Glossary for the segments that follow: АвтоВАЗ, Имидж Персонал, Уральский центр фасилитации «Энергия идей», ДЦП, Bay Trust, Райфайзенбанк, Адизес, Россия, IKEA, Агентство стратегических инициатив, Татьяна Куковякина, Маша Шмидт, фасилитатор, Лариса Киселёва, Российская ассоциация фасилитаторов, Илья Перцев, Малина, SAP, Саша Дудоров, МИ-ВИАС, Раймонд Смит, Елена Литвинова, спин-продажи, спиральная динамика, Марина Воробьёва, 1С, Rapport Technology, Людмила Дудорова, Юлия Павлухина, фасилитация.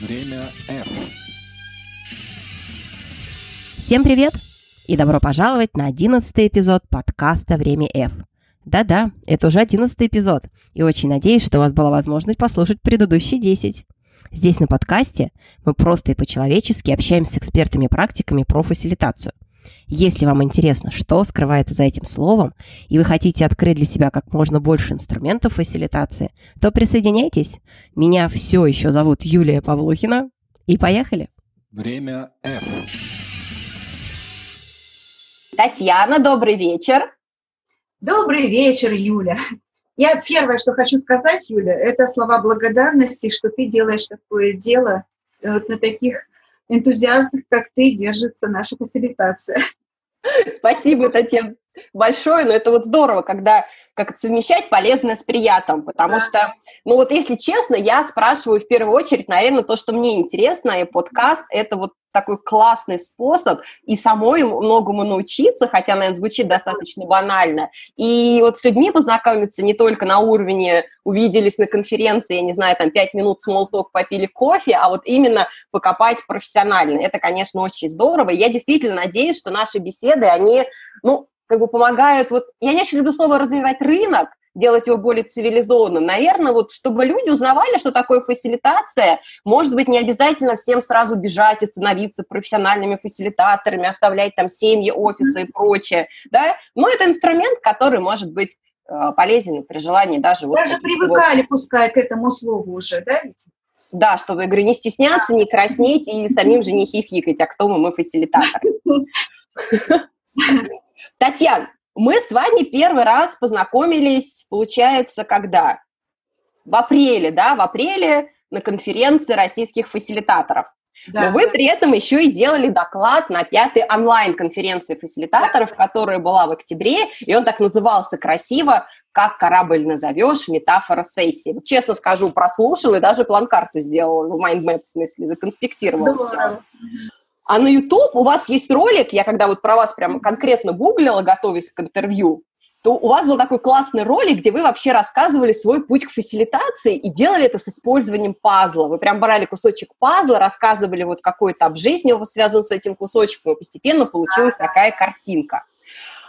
Время F. Всем привет и добро пожаловать на 11-й эпизод подкаста «Время F». Да-да, это уже 11-й эпизод, и очень надеюсь, что у вас была возможность послушать предыдущие 10. Здесь на подкасте мы просто и по-человечески общаемся с экспертами-практиками про фасилитацию. Если вам интересно, что скрывается за этим словом, и вы хотите открыть для себя как можно больше инструментов фасилитации, то присоединяйтесь. Меня все еще зовут Юлия Павлухина. И поехали! Время F. Татьяна, добрый вечер. Добрый вечер, Юля. Я первое, что хочу сказать, Юля, это слова благодарности, что ты делаешь такое дело вот на таких энтузиастов, как ты, держится наша фасилитация. Спасибо, Татьяна, большое, но это вот здорово, когда как совмещать полезное с приятным, потому что, ну вот если честно, я спрашиваю в первую очередь, наверное, то, что мне интересно, и подкаст – это вот такой классный способ и самой многому научиться, хотя, наверное, звучит достаточно банально, и вот с людьми познакомиться не только на уровне увиделись на конференции, я не знаю, там 5 минут small talk, попили кофе, а вот именно покопать профессионально. Это, конечно, очень здорово, и я действительно надеюсь, что наши беседы, они, ну, как бы помогают, вот, я не очень люблю слово «развивать рынок», делать его более цивилизованным. Наверное, вот чтобы люди узнавали, что такое фасилитация, может быть, не обязательно всем сразу бежать и становиться профессиональными фасилитаторами, оставлять там семьи, офисы и прочее, да, но это инструмент, который может быть полезен при желании даже... Даже вот привыкали, вот, пускай, к этому слову уже, да? Да, чтобы, говорю, не стесняться, не краснеть и самим же не хихикать, а кто мы фасилитаторы. Татьяна, мы с вами первый раз познакомились, получается, когда? В апреле, да? В апреле на конференции российских фасилитаторов. Да. Но вы при этом еще и делали доклад на 5-й онлайн-конференции фасилитаторов, которая была в октябре, и он так назывался красиво «Как корабль назовешь? Метафора сессии». Честно скажу, прослушала и даже план-карту сделала, ну, майндмэп, в смысле, законспектировала все. А на YouTube у вас есть ролик, я когда вот про вас прямо конкретно гуглила, готовясь к интервью, то у вас был такой классный ролик, где вы вообще рассказывали свой путь к фасилитации и делали это с использованием пазла. Вы прям брали кусочек пазла, рассказывали вот какую-то об жизни, связанную с этим кусочком, и постепенно получилась такая картинка.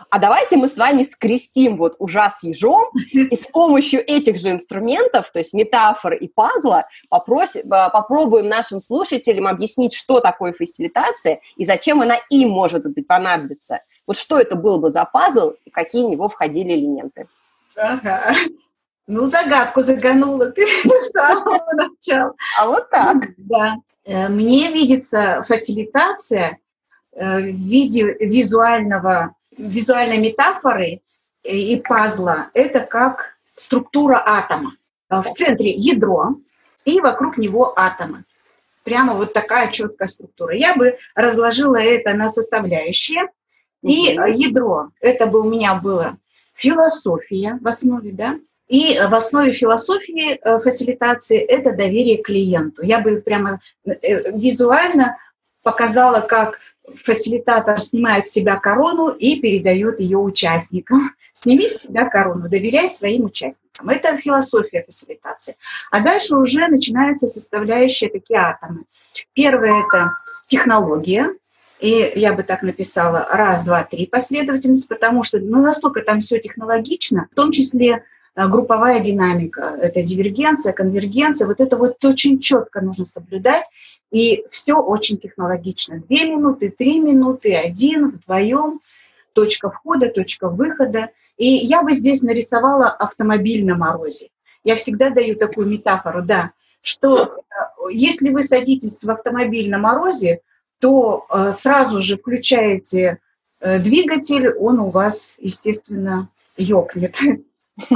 А давайте мы с вами скрестим вот ужа с ежом и с помощью этих же инструментов, то есть метафор и пазла, попробуем нашим слушателям объяснить, что такое фасилитация и зачем она им может быть понадобиться. Вот что это был бы за пазл и какие в него входили элементы? Ага. Ну, загадку загонула ты с самого начала. А вот так. Да. Мне видится фасилитация в виде визуальной метафоры и пазла, это как структура атома. В центре ядро и вокруг него атомы. Прямо вот такая четкая структура. Я бы разложила это на составляющие. И ядро, это бы у меня была философия в основе, да? И в основе философии фасилитации это доверие клиенту. Я бы прямо визуально показала, как фасилитатор снимает с себя корону и передает ее участникам. Сними с себя корону, доверяй своим участникам. Это философия фасилитации. А дальше уже начинаются составляющие такие атомы. Первое – это технология. И я бы так написала 1, 2, 3 последовательность, потому что ну, настолько там все технологично, в том числе групповая динамика, это дивергенция, конвергенция, вот это вот очень четко нужно соблюдать. И все очень технологично. 2 минуты, 3 минуты, 1 вдвоем, точка входа, точка выхода. И я бы здесь нарисовала автомобиль на морозе. Я всегда даю такую метафору, да, что если вы садитесь в автомобиль на морозе, то сразу же включаете двигатель, он у вас, естественно, ёкнет.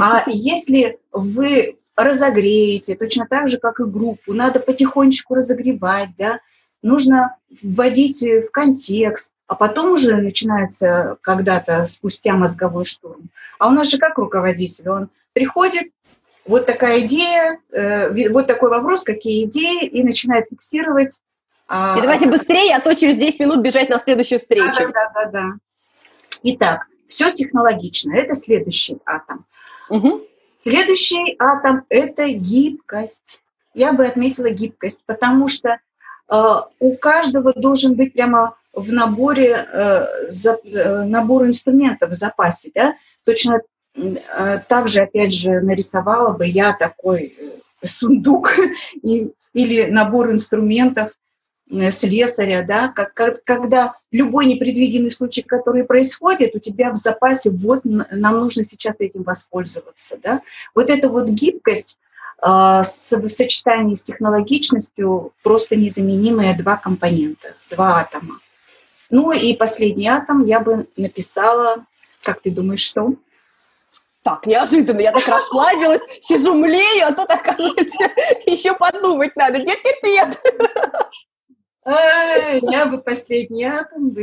А если вы разогреете, точно так же, как и группу, надо потихонечку разогревать, да, нужно вводить в контекст, а потом уже начинается когда-то спустя мозговой штурм. А у нас же как руководитель, он приходит, вот такая идея, вот такой вопрос, какие идеи, и начинает фиксировать. И давайте быстрее, а то через 10 минут бежать на следующую встречу. Да. Итак, все технологично. Это следующий атом. Угу. Следующий атом – это гибкость. я бы отметила гибкость, потому что у каждого должен быть прямо в наборе набор инструментов в запасе. Да? Точно так же, опять же, нарисовала бы я такой сундук или набор инструментов слесаря, да? Когда любой непредвиденный случай, который происходит, у тебя в запасе, вот нам нужно сейчас этим воспользоваться. Да? Вот эта вот гибкость в сочетании с технологичностью просто незаменимые два компонента, два атома. Ну и последний атом я бы написала, как ты думаешь, что? Так, неожиданно, я так расслабилась, сижу, млею, а тут, оказывается, еще подумать надо. Нет. Я бы последний атом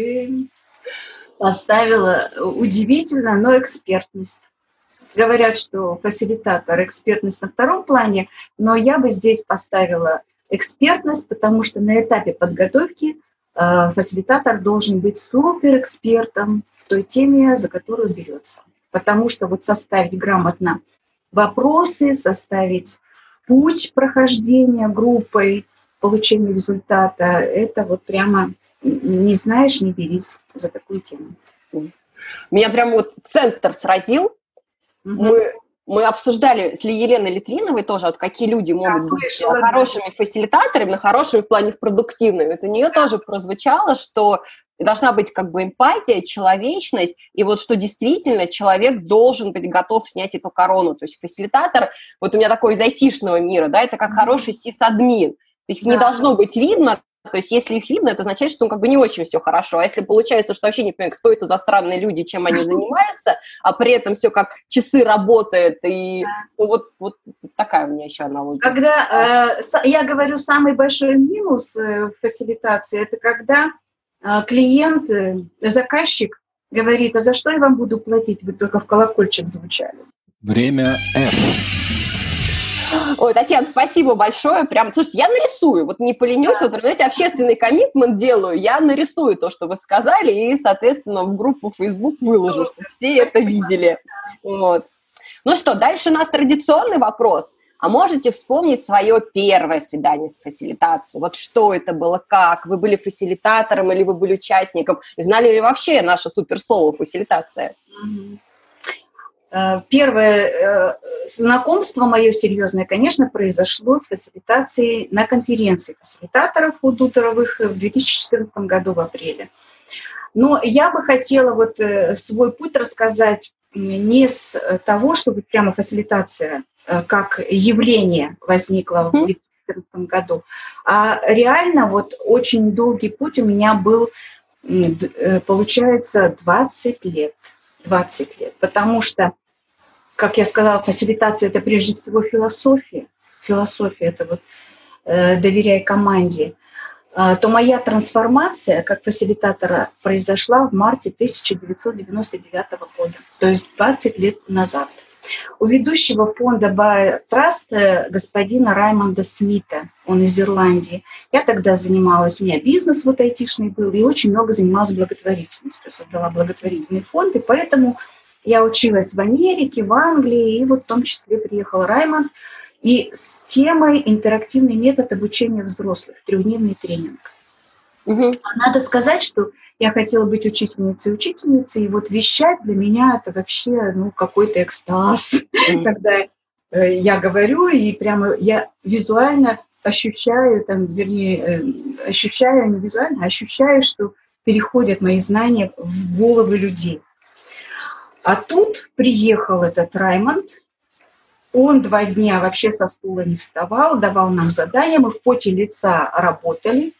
поставила удивительно, но экспертность. Говорят, что фасилитатор, экспертность на втором плане, но я бы здесь поставила экспертность, потому что на этапе подготовки фасилитатор должен быть суперэкспертом в той теме, за которую берется. Потому что вот составить грамотно вопросы, составить путь прохождения группой, получения результата, это вот прямо не знаешь, не берись за такую тему. Меня прям вот центр сразил. Мы обсуждали с Еленой Литвиновой тоже, вот какие люди могут быть хорошими фасилитаторами, хорошими в плане продуктивными. Вот у нее тоже прозвучало, что должна быть как бы эмпатия, человечность, и вот что действительно человек должен быть готов снять эту корону. То есть фасилитатор, вот у меня такой из айтишного мира, да, это как хороший сисадмин. Их не должно быть видно, то есть если их видно, это означает, что ну, как бы не очень все хорошо. А если получается, что вообще не понимаю, кто это за странные люди, чем они занимаются, а при этом все как часы работает, и ну, вот такая у меня еще аналогия. Когда, я говорю, самый большой минус фасилитации, это когда клиент, заказчик говорит, а за что я вам буду платить? Вы только в колокольчик звучали. Время F. Ой, Татьяна, спасибо большое. Прям, слушайте, я нарисую, вот не поленюсь, вот, знаете, общественный коммитмент делаю, я нарисую то, что вы сказали, и, соответственно, в группу Facebook выложу, чтобы все это видели. Вот. Ну что, дальше у нас традиционный вопрос. А можете вспомнить свое первое свидание с фасилитацией? Вот что это было, как? Вы были фасилитатором или вы были участником? Знали ли вообще наше суперслово «фасилитация»? Первое знакомство мое серьезное, конечно, произошло с фасилитацией на конференции фасилитаторов у Дудоровых в 2014 году в апреле. Но я бы хотела вот свой путь рассказать не с того, чтобы прямо фасилитация как явление возникла в 2014 году, а реально вот очень долгий путь у меня был, получается, 20 лет, потому что как я сказала, фасилитация – это прежде всего философия. Философия – это вот доверяй команде. То моя трансформация как фасилитатора произошла в марте 1999 года, то есть 20 лет назад. У ведущего фонда Bay Trust господина Раймонда Смита, он из Ирландии. Я тогда занималась, у меня бизнес вот айтишный был, и очень много занималась благотворительностью, создала благотворительный фонд, и поэтому я училась в Америке, в Англии, и вот в том числе приехал Раймонд, и с темой интерактивный метод обучения взрослых, трехдневный тренинг. Надо сказать, что я хотела быть учительницей, и вот вещать для меня это вообще ну, какой-то экстаз, когда я говорю, и прямо я визуально ощущаю, ощущаю, что переходят мои знания в головы людей. А тут приехал этот Раймонд, он 2 дня вообще со стула не вставал, давал нам задания, мы в поте лица работали.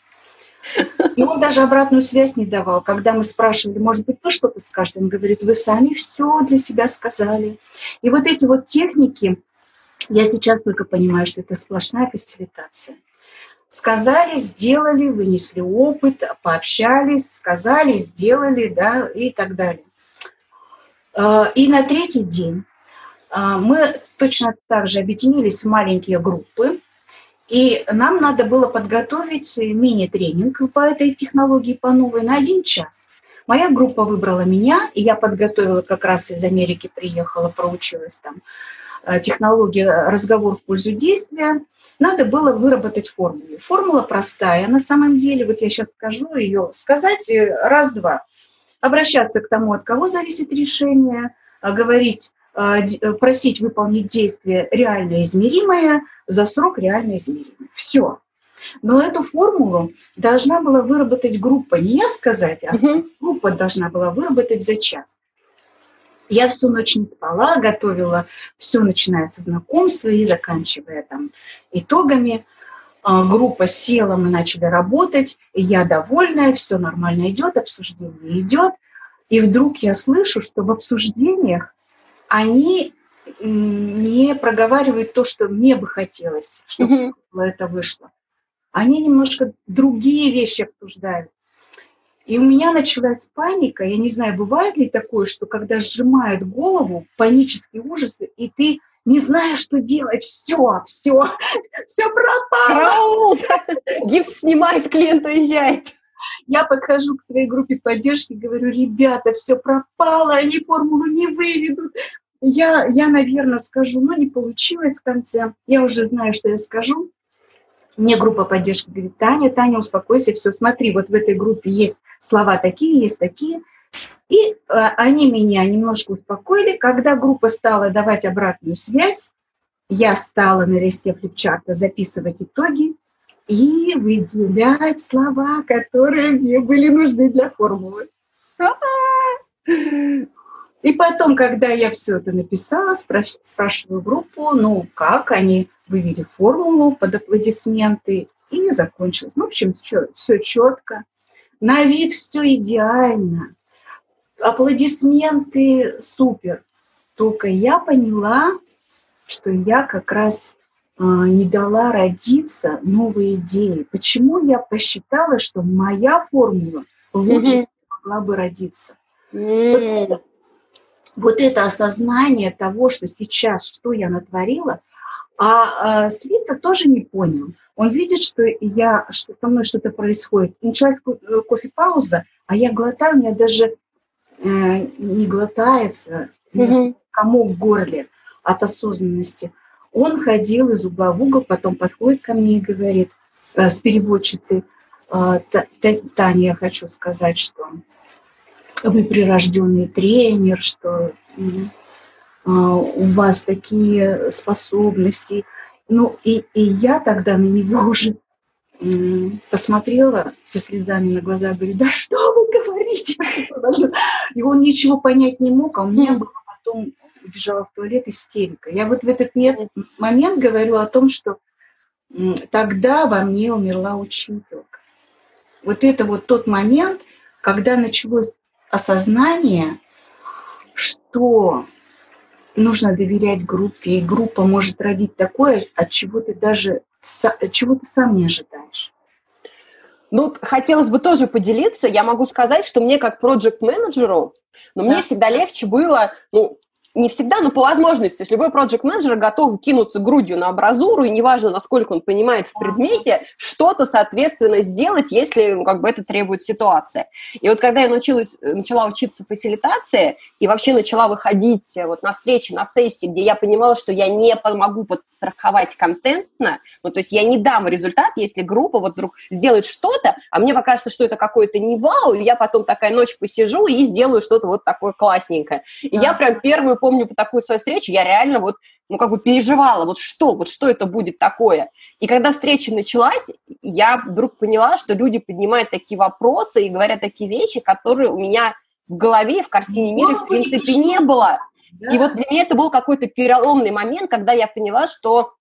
И он даже обратную связь не давал. Когда мы спрашивали, может быть, вы что-то скажете, он говорит, вы сами все для себя сказали. И вот эти вот техники, я сейчас только понимаю, что это сплошная фасилитация. Сказали, сделали, вынесли опыт, пообщались, сказали, сделали, да, и так далее. И на 3-й день мы точно так же объединились в маленькие группы, и нам надо было подготовить мини-тренинг по этой технологии, по новой, на 1 час. Моя группа выбрала меня, и я подготовила, как раз из Америки приехала, проучилась там технологии «разговор в пользу действия», надо было выработать формулу. Формула простая на самом деле. Вот я сейчас скажу ее, сказать раз-два. Обращаться к тому, от кого зависит решение, говорить, просить выполнить действие реально измеримое за срок реально измеримый. Все. Но эту формулу должна была выработать группа. Не я сказать, а группа должна была выработать за час. Я всю ночь не спала, готовила все, начиная со знакомства и заканчивая там итогами. Группа села, мы начали работать. Я довольная, все нормально идет, обсуждение идет. И вдруг я слышу, что в обсуждениях они не проговаривают то, что мне бы хотелось, чтобы это вышло. Они немножко другие вещи обсуждают. И у меня началась паника. Я не знаю, бывает ли такое, что когда сжимают голову, панические ужасы, и ты не знаешь, что делать. Все пропало. Гипс снимает, клиент уезжает. Я подхожу к своей группе поддержки, говорю, ребята, все пропало, они формулу не выведут. Я, наверное, скажу, но не получилось в конце. Я уже знаю, что я скажу. Мне группа поддержки говорит, Таня, успокойся, все, смотри, вот в этой группе есть слова такие, есть такие. И они меня немножко успокоили. Когда группа стала давать обратную связь, я стала на листе флипчарта записывать итоги и выделять слова, которые мне были нужны для формулы. И потом, когда я все это написала, спрашиваю группу, как они вывели формулу под аплодисменты, и закончилось. В общем, все четко. На вид все идеально. Аплодисменты супер. Только я поняла, что я как раз не дала родиться новой идее. Почему я посчитала, что моя формула лучше могла бы родиться? Вот это осознание того, что сейчас, что я натворила, а Свита тоже не понял. Он видит, что со мной что-то происходит. Началась кофе-пауза, а я глотаю, у меня даже не глотается комок в горле от осознанности. Он ходил из угла в угол, потом подходит ко мне и говорит с переводчицей, Таня, я хочу сказать, что... вы прирожденный тренер, что у вас такие способности. И я тогда на него уже посмотрела со слезами на глаза, говорю, да что вы говорите? И он ничего понять не мог, а у меня было потом, убежала в туалет истерика. Я вот в этот момент говорю о том, что тогда во мне умерла учителька. Вот это вот тот момент, когда началось осознание, что нужно доверять группе, и группа может родить такое, от чего ты сам не ожидаешь. Хотелось бы тоже поделиться. Я могу сказать, что мне как проджект-менеджеру, мне всегда легче было, не всегда, но по возможности. То есть любой проджект-менеджер готов кинуться грудью на абразуру, и неважно, насколько он понимает в предмете, что-то, соответственно, сделать, если это требует ситуация. И вот когда я начала учиться фасилитации и вообще начала выходить на встречи, на сессии, где я понимала, что я не могу подстраховать контентно, то есть я не дам результат, если группа вдруг сделает что-то, а мне покажется, что это какое-то не вау, и я потом такая ночь посижу и сделаю что-то такое классненькое. И я прям первую помню по такую свою встречу, я реально переживала, что это будет такое. И когда встреча началась, я вдруг поняла, что люди поднимают такие вопросы и говорят такие вещи, которые у меня в голове, в картине мира, в принципе, не было. Да. И для меня это был какой-то переломный момент, когда я поняла, что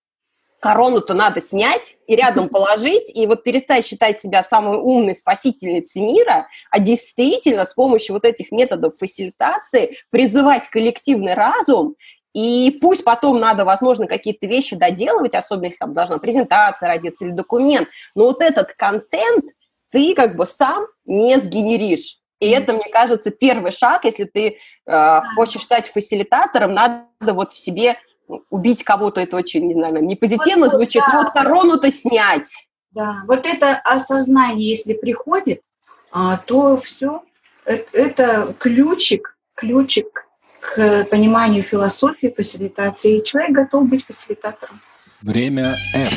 корону-то надо снять и рядом положить, и перестать считать себя самой умной спасительницей мира, а действительно с помощью этих методов фасилитации призывать коллективный разум, и пусть потом надо, возможно, какие-то вещи доделывать, особенно если там должна презентация родиться или документ, но этот контент ты сам не сгенеришь. И это, мне кажется, первый шаг, если ты хочешь стать фасилитатором, надо в себе... убить кого-то, это очень, не знаю, не позитивно звучит, но корону-то снять. Да, это осознание, если приходит, то все, это ключик к пониманию философии фасилитации, и человек готов быть фасилитатором. Время F.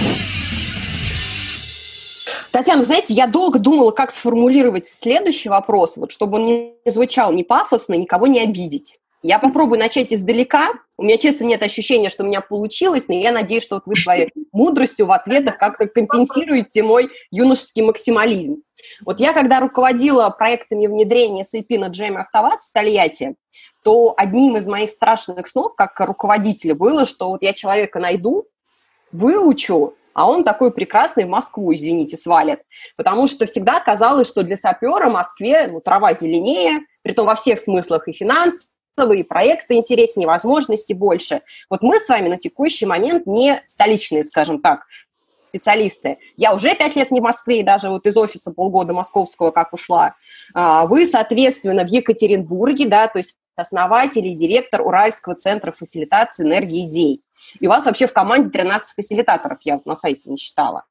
Татьяна, вы знаете, я долго думала, как сформулировать следующий вопрос, вот чтобы он не звучал ни пафосно, никого не обидеть. Я попробую начать издалека. У меня, честно, нет ощущения, что у меня получилось, но я надеюсь, что вот вы своей мудростью в ответах как-то компенсируете мой юношеский максимализм. Вот я, когда руководила проектами внедрения SAP на Джеме АвтоВАЗ в Тольятти, то одним из моих страшных снов как руководителя было, что вот я человека найду, выучу, а он такой прекрасный в Москву, извините, свалит. Потому что всегда казалось, что для сапера в Москве ну, трава зеленее, притом во всех смыслах и финансах, проекты интереснее, возможности больше. Вот мы с вами на текущий момент не столичные, скажем так, специалисты. Я уже 5 лет не в Москве, и даже вот из офиса полгода московского как ушла. Вы, соответственно, в Екатеринбурге, да, то есть основатель и директор Уральского центра фасилитации «Энергия идей». И у вас вообще в команде 13 фасилитаторов, я вот на сайте не считала.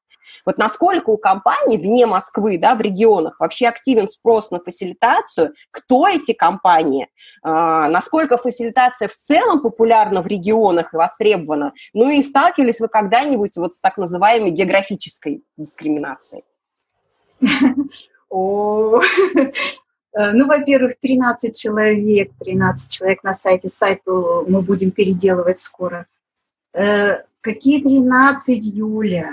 Вот насколько у компаний вне Москвы, да, в регионах вообще активен спрос на фасилитацию, кто эти компании, насколько фасилитация в целом популярна в регионах и востребована, ну и сталкивались вы когда-нибудь вот с так называемой географической дискриминацией? Ну, во-первых, 13 человек на сайте. Сайт мы будем переделывать скоро. Какие 13, Юля?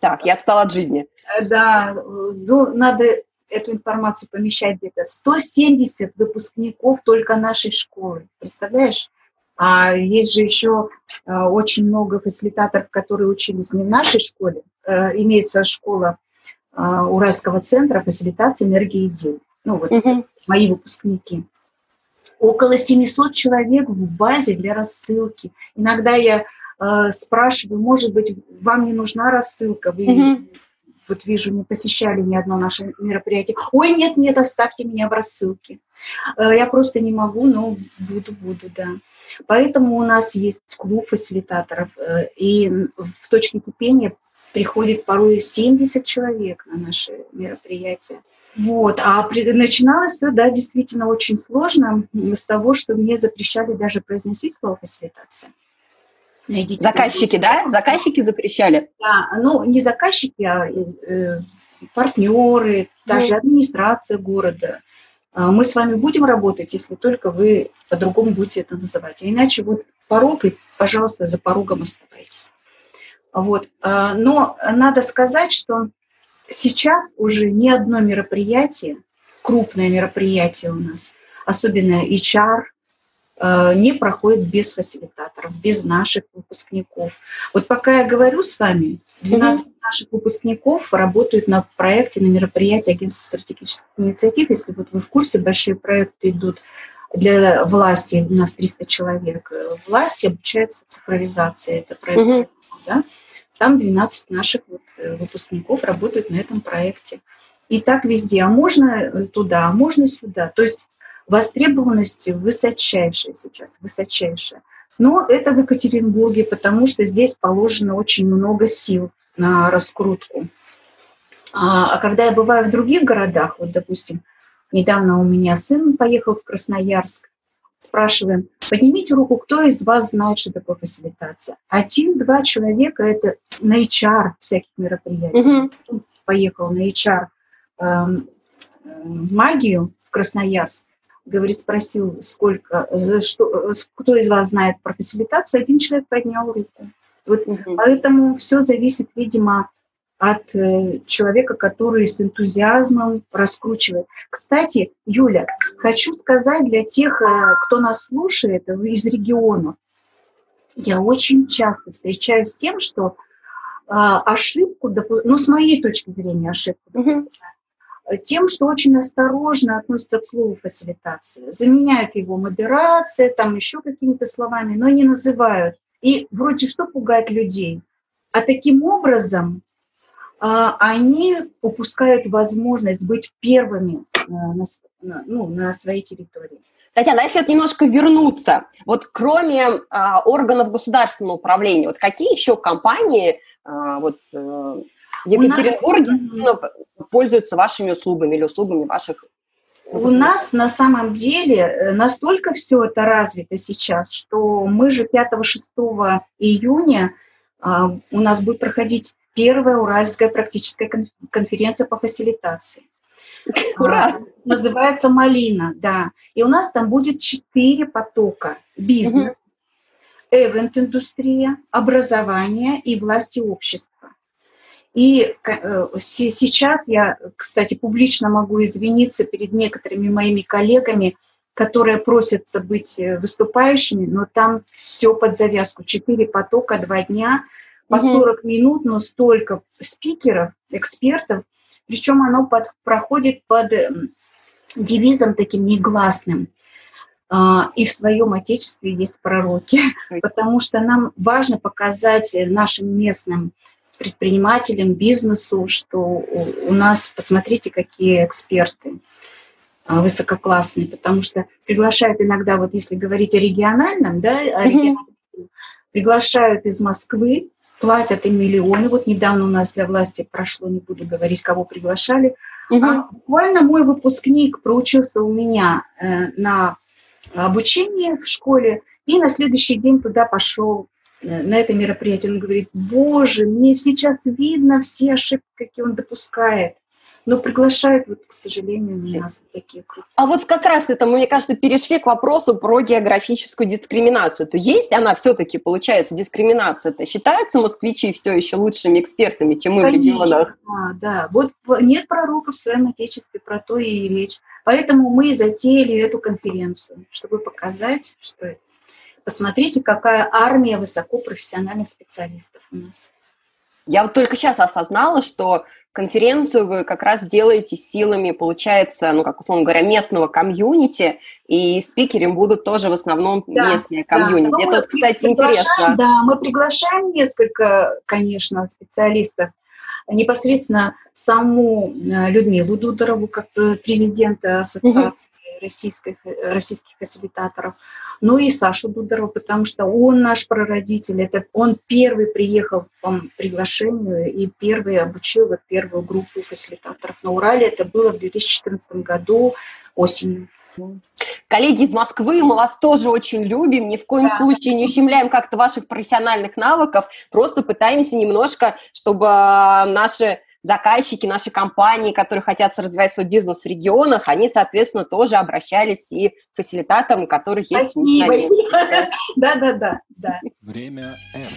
Так, я отстала от жизни. Да, ну, надо эту информацию помещать где-то. 170 выпускников только нашей школы, представляешь? А есть же еще очень много фасилитаторов, которые учились не в нашей школе. Имеется школа Уральского центра фасилитации «Энергия идей». Ну, вот мои выпускники. Около 700 человек в базе для рассылки. Иногда я спрашиваю, может быть, вам не нужна рассылка? Вы, вот вижу, не посещали ни одно наше мероприятие. Ой, нет, оставьте меня в рассылке. Я просто не могу, но буду, да. Поэтому у нас есть клуб фасилитаторов. И в точке кипения приходит порой 70 человек на наши мероприятия. Вот, начиналось все, да, действительно очень сложно с того, что мне запрещали даже произносить слово «фасилитация». Заказчики, да? Заказчики запрещали? Да, ну, не заказчики, а партнеры, даже администрация города. Мы с вами будем работать, если только вы по-другому будете это называть. Иначе вот порог, и, пожалуйста, за порогом оставайтесь. Вот, но надо сказать, что сейчас уже ни одно мероприятие, крупное мероприятие у нас, особенно HR, не проходит без фасилитаторов, без наших выпускников. Вот пока я говорю с вами, 12 наших выпускников работают на проекте, на мероприятии Агентства стратегических инициатив. Если вот вы в курсе, большие проекты идут для власти, у нас 300 человек. Власти обучаются цифровизации, это проект да? Там 12 наших вот выпускников работают на этом проекте. И так везде. А можно туда, а можно сюда. То есть востребованность высочайшая сейчас, высочайшая. Но это в Екатеринбурге, потому что здесь положено очень много сил на раскрутку. А когда я бываю в других городах, вот, допустим, недавно у меня сын поехал в Красноярск, спрашиваем, поднимите руку, кто из вас знает, что такое фасилитация. 1-2 человека – это на HR всяких мероприятий. Поехал на HR магию в Красноярск. Говорит, спросил, сколько, кто из вас знает про фасилитацию. 1 человек поднял руку. Вот, поэтому все зависит, видимо, от человека, который с энтузиазмом раскручивает. Кстати, Юля, хочу сказать для тех, кто нас слушает из регионов, я очень часто встречаюсь с тем, что ошибку, ну, с моей точки зрения, ошибку, тем, что очень осторожно относятся к слову фасилитация, заменяют его модерация, там еще какими-то словами, но не называют. И вроде что пугает людей. А таким образом они упускают возможность быть первыми на своей территории. Татьяна, а если вот немножко вернуться, вот кроме органов государственного управления, вот какие еще компании в Екатеринбурге пользуются вашими услугами или услугами ваших У нас на самом деле настолько все это развито сейчас, что мы же 5-6 июня у нас будет проходить первая Уральская практическая конференция по фасилитации. Ура! Называется «Малина», да. И у нас там будет 4 потока: бизнес, эвент-индустрия, образование и власти общества. И сейчас я, кстати, публично могу извиниться перед некоторыми моими коллегами, которые просятся быть выступающими, но там все под завязку. 4 потока, 2 дня, по 40 минут, но столько спикеров, экспертов. Причем оно проходит под девизом таким негласным: и в своем отечестве есть пророки, потому что нам важно показать нашим местным предпринимателям, бизнесу, что у нас, посмотрите, какие эксперты высококлассные, потому что приглашают иногда, вот если говорить о региональном, да, приглашают из Москвы, платят им миллионы. Вот недавно у нас для власти прошло, не буду говорить, кого приглашали. А буквально мой выпускник проучился у меня на обучении в школе, и на следующий день туда пошел на это мероприятие. Он говорит: боже, мне сейчас видно все ошибки, какие он допускает. Но приглашают, вот, к сожалению, у нас такие крупные. А вот как раз это, мне кажется, перешли к вопросу про географическую дискриминацию. То есть она все-таки, получается, дискриминация-то? Считаются москвичи все еще лучшими экспертами, чем мы в регионах? Да. Вот нет пророков в своем отечестве, про то и речь. Поэтому мы и затеяли эту конференцию, чтобы показать, что... Посмотрите, какая армия высокопрофессиональных специалистов у нас. Я вот только сейчас осознала, что конференцию вы как раз делаете силами, получается, ну, как условно говоря, местного комьюнити, и спикерами будут тоже в основном местные комьюнити. Да. Это, вот, кстати, интересно. Да, мы приглашаем несколько, конечно, специалистов, непосредственно саму Людмилу Дудорову, как президента ассоциации российских фасилитаторов, ну и Сашу Дудорова, потому что он наш прародитель, это он первый приехал по приглашению и первый обучил первую группу фасилитаторов на Урале. Это было в 2014 году осенью. Коллеги из Москвы, мы вас тоже очень любим, ни в коем случае не ущемляем как-то ваших профессиональных навыков, просто пытаемся немножко, чтобы наши заказчики, наши компании, которые хотят развивать свой бизнес в регионах, они, соответственно, тоже обращались и к фасилитаторам, которые есть в регионе. Да. Время F.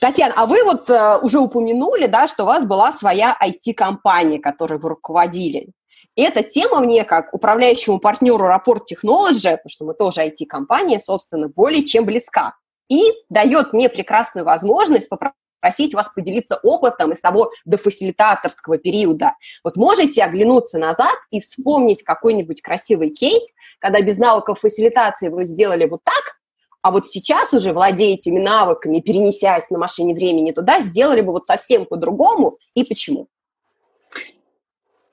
Татьяна, а вы вот уже упомянули, да, что у вас была своя IT-компания, которой вы руководили. И эта тема мне, как управляющему партнеру Rapport Technology, потому что мы тоже IT-компания, собственно, более чем близка. И дает мне прекрасную возможность попросить вас поделиться опытом из того дофасилитаторского периода. Вот можете оглянуться назад и вспомнить какой-нибудь красивый кейс, когда без навыков фасилитации вы сделали вот так, а вот сейчас уже владеете этими навыками, перенесясь на машине времени туда, сделали бы вот совсем по-другому, и почему?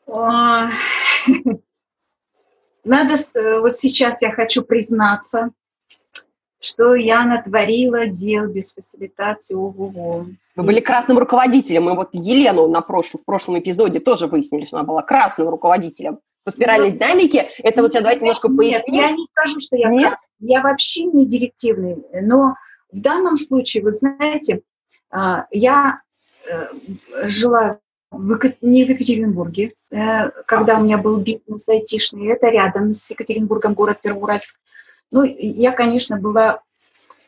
Надо, вот сейчас я хочу признаться, что я натворила дел без фасилитации, ого-го. Вы были красным руководителем, мы вот Елену в прошлом эпизоде тоже выяснили, что она была красным руководителем по спиральной динамике. Это вот сейчас давайте немножко поясним. Нет, я не скажу, что я красная, я вообще не директивный, но в данном случае, вот знаете, я жила не в Екатеринбурге, когда у меня был бизнес айтишный, это рядом с Екатеринбургом, город Первоуральск. Ну, я, конечно, была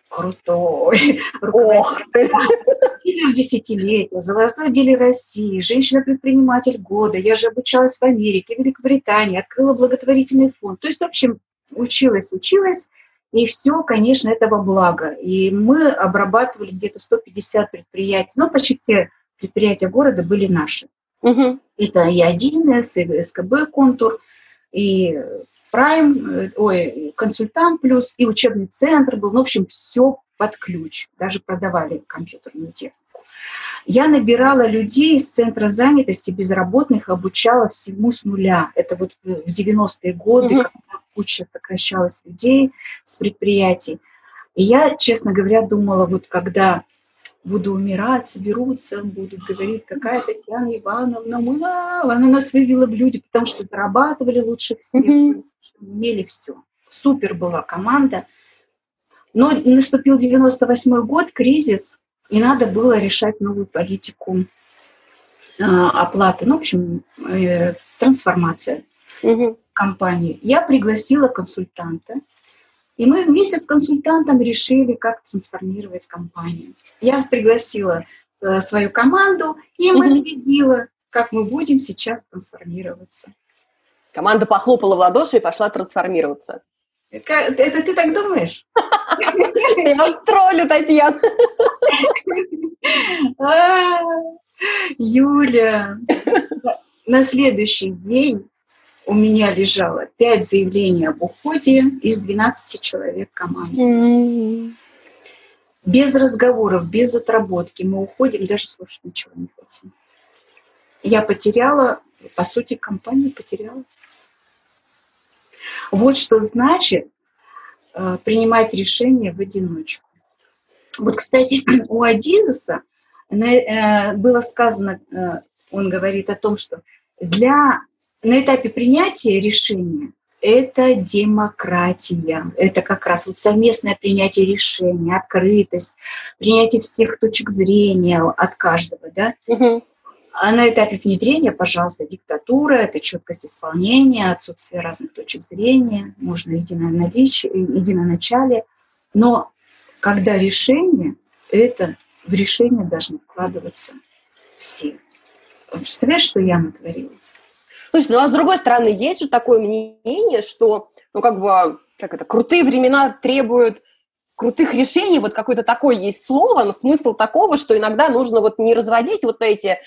крутой руководителем. Дилер десятилетия, золотой дилер России, женщина-предприниматель года. Я же обучалась в Америке, в Великобритании, открыла благотворительный фонд. То есть, в общем, училась, и все, конечно, этого благо. И мы обрабатывали где-то 150 предприятий, но почти все предприятия города были наши. Это и 1С, и СКБ «Контур», и... Прайм, консультант плюс, и учебный центр был. Ну, в общем, все под ключ. Даже продавали компьютерную технику. Я набирала людей из центра занятости безработных, обучала всему с нуля. Это вот в 90-е годы, когда куча сокращалась людей с предприятий. И я, честно говоря, думала, вот когда буду умирать, соберутся, будут говорить, какая Татьяна Ивановна, она нас вывела в люди, потому что зарабатывали лучше всех, имели все. Супер была команда. Но наступил 98-й год, кризис, и надо было решать новую политику оплаты, ну, в общем, трансформация компании. Я пригласила консультанта, и мы вместе с консультантом решили, как трансформировать компанию. Я пригласила свою команду, и мы объявила, как мы будем сейчас трансформироваться. Команда похлопала в ладоши и пошла трансформироваться. Это ты так думаешь? Я вас троллю, Татьяна. Юля, на следующий день у меня лежало 5 заявлений об уходе из 12 человек команды. Без разговоров, без отработки мы уходим, даже слушать ничего не хотим. Я потеряла, по сути, компанию потеряла. Вот что значит принимать решения в одиночку. Вот, кстати, у Адизеса было сказано, он говорит о том, что на этапе принятия решения это демократия, это как раз вот совместное принятие решения, открытость, принятие всех точек зрения от каждого, да? А на этапе внедрения, пожалуйста, диктатура, это четкость исполнения, отсутствие разных точек зрения, можно единоначалие. Но когда решение, это в решение должны вкладываться все. Представляешь, что я натворила? Слушай, а с другой стороны, есть же такое мнение, что, крутые времена требуют крутых решений, вот какое-то такое есть слово, но смысл такого, что иногда нужно не разводить эти,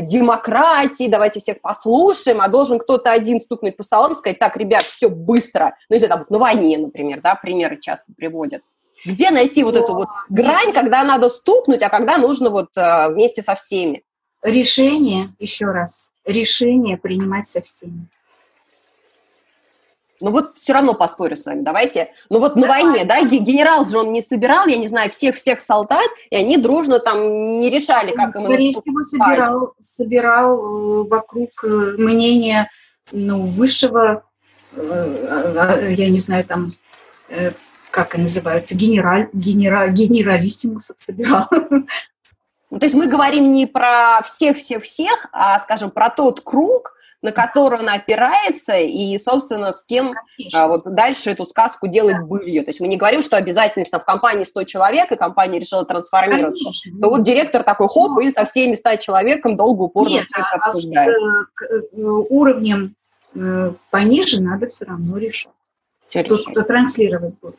демократии, давайте всех послушаем, а должен кто-то один стукнуть по столам и сказать, так, ребят, все быстро. Ну, если там на войне, например, да, примеры часто приводят. Где найти эту грань, когда надо стукнуть, а когда нужно вместе со всеми? Решение, еще раз, решение принимать со всеми. Ну все равно поспорю с вами, давайте. На войне, да, генерал же он не собирал, я не знаю, всех солдат, и они дружно не решали, как им наступать. Скорее всего, собирал вокруг мнения, высшего, я не знаю, как они называются, генералиссимусов собирал. Ну, то есть мы говорим не про всех-всех-всех, а, скажем, про тот круг, на который она опирается, и, собственно, с кем дальше эту сказку делать былью. То есть мы не говорим, что обязательно в компании 100 человек, и компания решила трансформироваться. Конечно. То директор такой, хоп, и со всеми 100 человеком долго упорно все это обсуждает. Уровнем пониже надо все равно решать. Кто транслировать будет.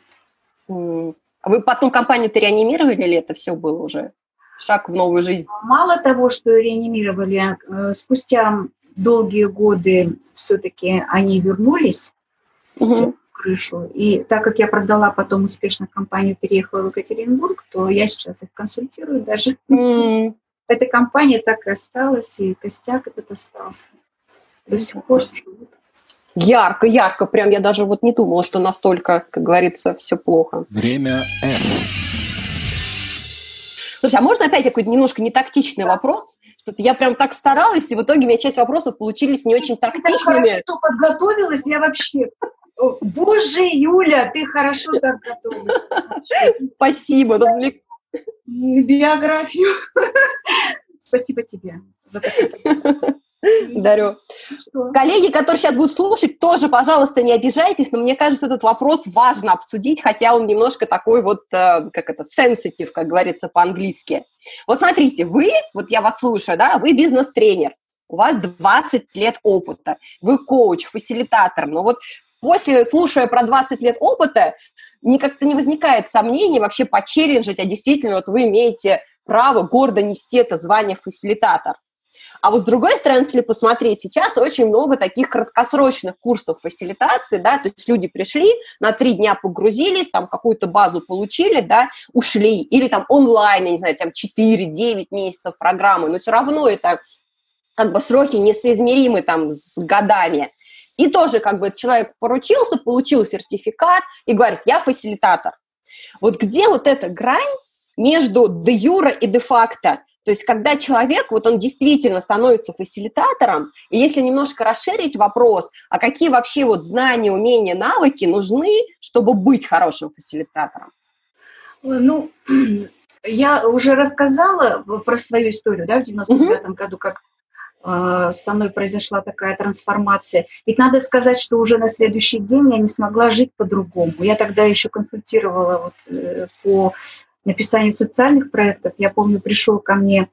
А вы потом компанию-то реанимировали, или это все было уже? Шаг в новую жизнь. Мало того, что реанимировали, спустя долгие годы все-таки они вернулись в крышу. И так как я продала потом успешно компанию, переехала в Екатеринбург, то я сейчас их консультирую даже. Эта компания так и осталась, и костяк этот остался. До сих пор живут. Ярко, ярко. Прям я даже не думала, что настолько, как говорится, все плохо. Время F. Слушай, а можно опять какой-то немножко нетактичный вопрос? Что-то я прям так старалась, и в итоге у меня часть вопросов получились не очень тактичными. Я так подготовилась, я вообще... Боже, Юля, ты хорошо так готовилась. Спасибо. Биографию. Спасибо тебе за такое. Дарю. Что? Коллеги, которые сейчас будут слушать, тоже, пожалуйста, не обижайтесь, но мне кажется, этот вопрос важно обсудить, хотя он немножко такой sensitive, как говорится по-английски. Вот смотрите, вы, я вас слушаю, да, вы бизнес-тренер, у вас 20 лет опыта, вы коуч, фасилитатор, но слушая про 20 лет опыта, как-то не возникает сомнений вообще почелленджить, а действительно вы имеете право гордо нести это звание фасилитатор. А с другой стороны, если посмотреть, сейчас очень много таких краткосрочных курсов фасилитации, да, то есть люди пришли, на 3 дня погрузились, какую-то базу получили, да, ушли, или онлайн, я не знаю, 4-9 месяцев программы, но все равно это сроки несоизмеримы с годами. И тоже человек поручился, получил сертификат и говорит, я фасилитатор. Где эта грань, между де юре и де факто. То есть, когда человек, вот он действительно становится фасилитатором, и если немножко расширить вопрос, а какие вообще вот знания, умения, навыки нужны, чтобы быть хорошим фасилитатором? Ну, я уже рассказала про свою историю, да, в 95-м году, как со мной произошла такая трансформация. Ведь надо сказать, что уже на следующий день я не смогла жить по-другому. Я тогда еще консультировала по написанию социальных проектов. Я помню, пришел ко мне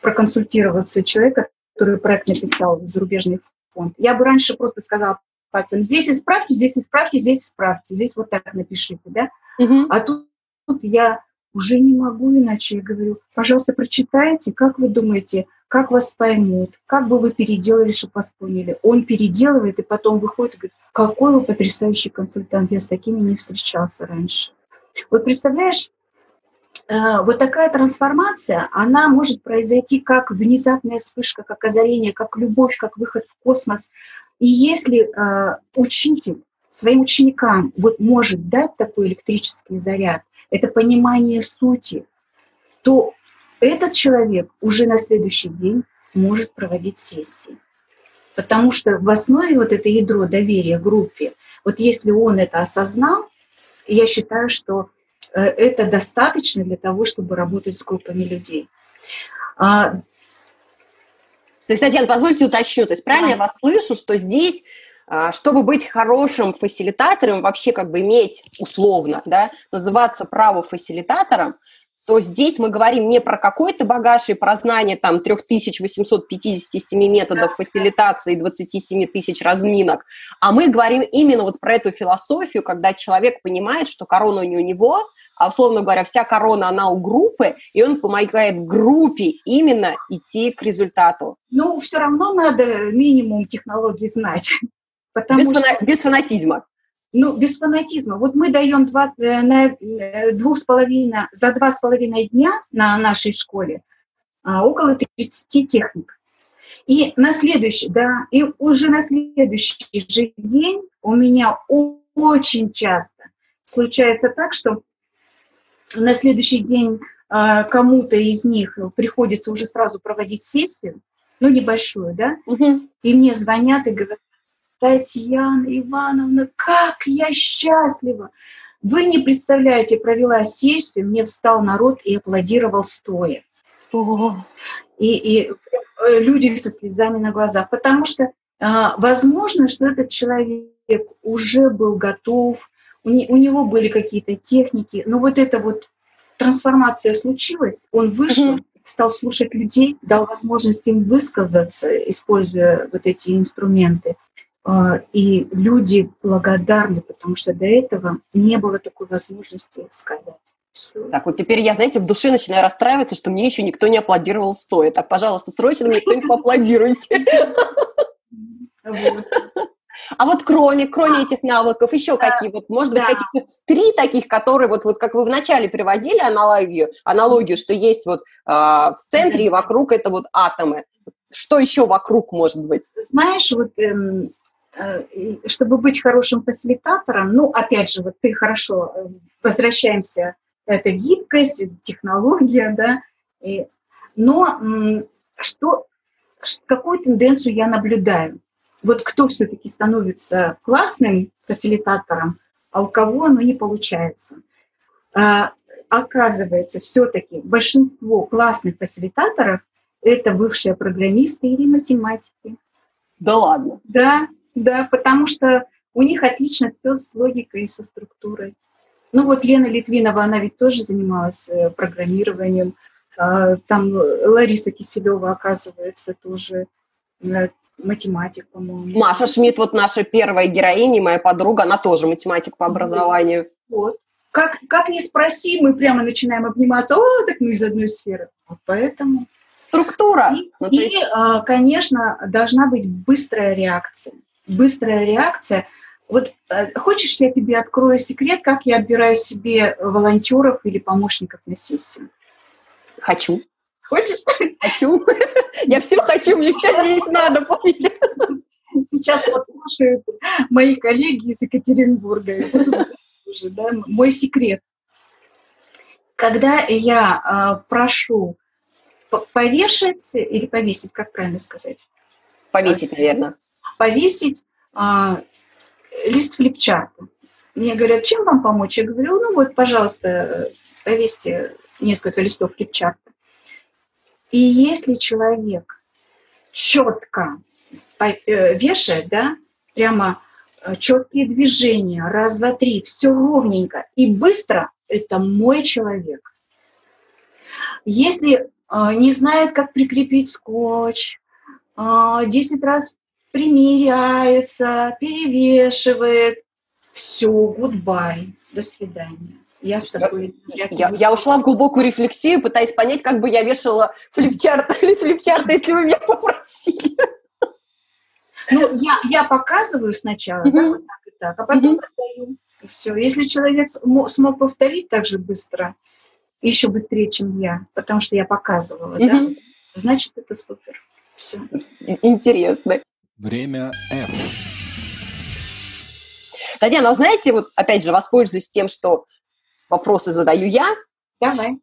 проконсультироваться человек, который проект написал в зарубежный фонд. Я бы раньше просто сказала пальцем, здесь исправьте, здесь исправьте, здесь исправьте, здесь вот так напишите, да? Угу. А тут я уже не могу иначе. Я говорю, пожалуйста, прочитайте, как вы думаете, как вас поймут, как бы вы переделали, чтобы вас поняли. Он переделывает и потом выходит и говорит, какой вы потрясающий консультант, я с такими не встречался раньше. Вот представляешь, вот такая трансформация, она может произойти как внезапная вспышка, как озарение, как любовь, как выход в космос. И если учитель своим ученикам вот может дать такой электрический заряд, это понимание сути, то этот человек уже на следующий день может проводить сессии. Потому что в основе вот это ядро доверия группе, вот если он это осознал, я считаю, что это достаточно для того, чтобы работать с группами людей. То есть, Татьяна, позвольте уточню. То есть, правильно я вас слышу, что здесь, чтобы быть хорошим фасилитатором, вообще как бы иметь условно, да, называться правофасилитатором, то здесь мы говорим не про какой-то багаж и про знание там 3857 методов фасилитации и 27 тысяч разминок, а мы говорим именно вот про эту философию, когда человек понимает, что корона не у него, а, условно говоря, вся корона, она у группы, и он помогает группе именно идти к результату. Ну, все равно надо минимум технологий знать. Без фанатизма. Ну, без фанатизма. Вот мы даем за 2,5 дня на нашей школе около 30 техник. И уже на следующий же день у меня очень часто случается так, что на следующий день кому-то из них приходится уже сразу проводить сессию, ну, небольшую, да, и мне звонят и говорят, Татьяна Ивановна, как я счастлива! Вы не представляете, провела сессию, мне встал народ и аплодировал стоя. И люди со слезами на глазах. Потому что возможно, что этот человек уже был готов, у него были какие-то техники, но вот эта вот трансформация случилась, он вышел, стал слушать людей, дал возможность им высказаться, используя вот эти инструменты. И люди благодарны, потому что до этого не было такой возможности сказать. Все. Так, вот теперь я, знаете, в душе начинаю расстраиваться, что мне еще никто не аплодировал стоя. Так, пожалуйста, срочно мне кто-нибудь поаплодируйте. А вот кроме этих навыков, еще какие, вот, может быть, какие-то 3 таких, которые, вот как вы вначале приводили аналогию, что есть вот в центре и вокруг это вот атомы. Что еще вокруг может быть? Знаешь, вот... чтобы быть хорошим фасилитатором, ну, опять же, вот ты хорошо, возвращаемся, это гибкость, технология, да, но какую тенденцию я наблюдаю? Вот кто все-таки становится классным фасилитатором, а у кого оно не получается? Оказывается, все-таки большинство классных фасилитаторов это бывшие программисты или математики. Да ладно? Да, потому что у них отлично все с логикой и со структурой. Ну вот Лена Литвинова, она ведь тоже занималась программированием. Там Лариса Киселёва, оказывается, тоже математик, по-моему. Маша Шмидт, вот наша первая героиня, моя подруга, она тоже математик по образованию. Вот. Как ни спроси, мы прямо начинаем обниматься. О, так мы из одной сферы. Вот поэтому... Структура. И, конечно, должна быть быстрая реакция. Быстрая реакция. Вот хочешь, я тебе открою секрет, как я отбираю себе волонтеров или помощников на сессию? Хочу. Хочешь? Хочу. Я все хочу, мне все здесь надо, помните? Сейчас вот слушают мои коллеги из Екатеринбурга. Мой секрет. Когда я прошу повешать или повесить, как правильно сказать? Повесить, наверное. Повесить лист флипчарта. Мне говорят, чем вам помочь? Я говорю, ну вот, пожалуйста, повесьте несколько листов флипчарта. И если человек четко вешает, да, прямо четкие движения, раз, два, три, все ровненько и быстро, это мой человек. Если не знает, как прикрепить скотч, 10 раз примеряется, перевешивает, все, goodbye, до свидания. Я с тобой я ушла в глубокую рефлексию, пытаясь понять, как бы я вешала флипчарт или флипчарт, если вы меня попросили. Ну, я показываю сначала, да, вот так и так, а потом отдаю. И все. Если человек смог повторить так же быстро, еще быстрее, чем я, потому что я показывала, да, значит, это супер. Все. Интересно. Время F. Татьяна, знаете, вот опять же воспользуюсь тем, что вопросы задаю я. Давай.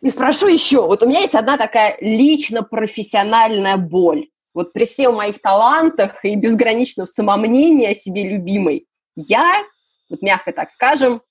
И спрошу еще. Вот у меня есть одна такая лично-профессиональная боль. Вот при всех моих талантах и безграничном самомнении о себе любимой, я, вот мягко так скажем,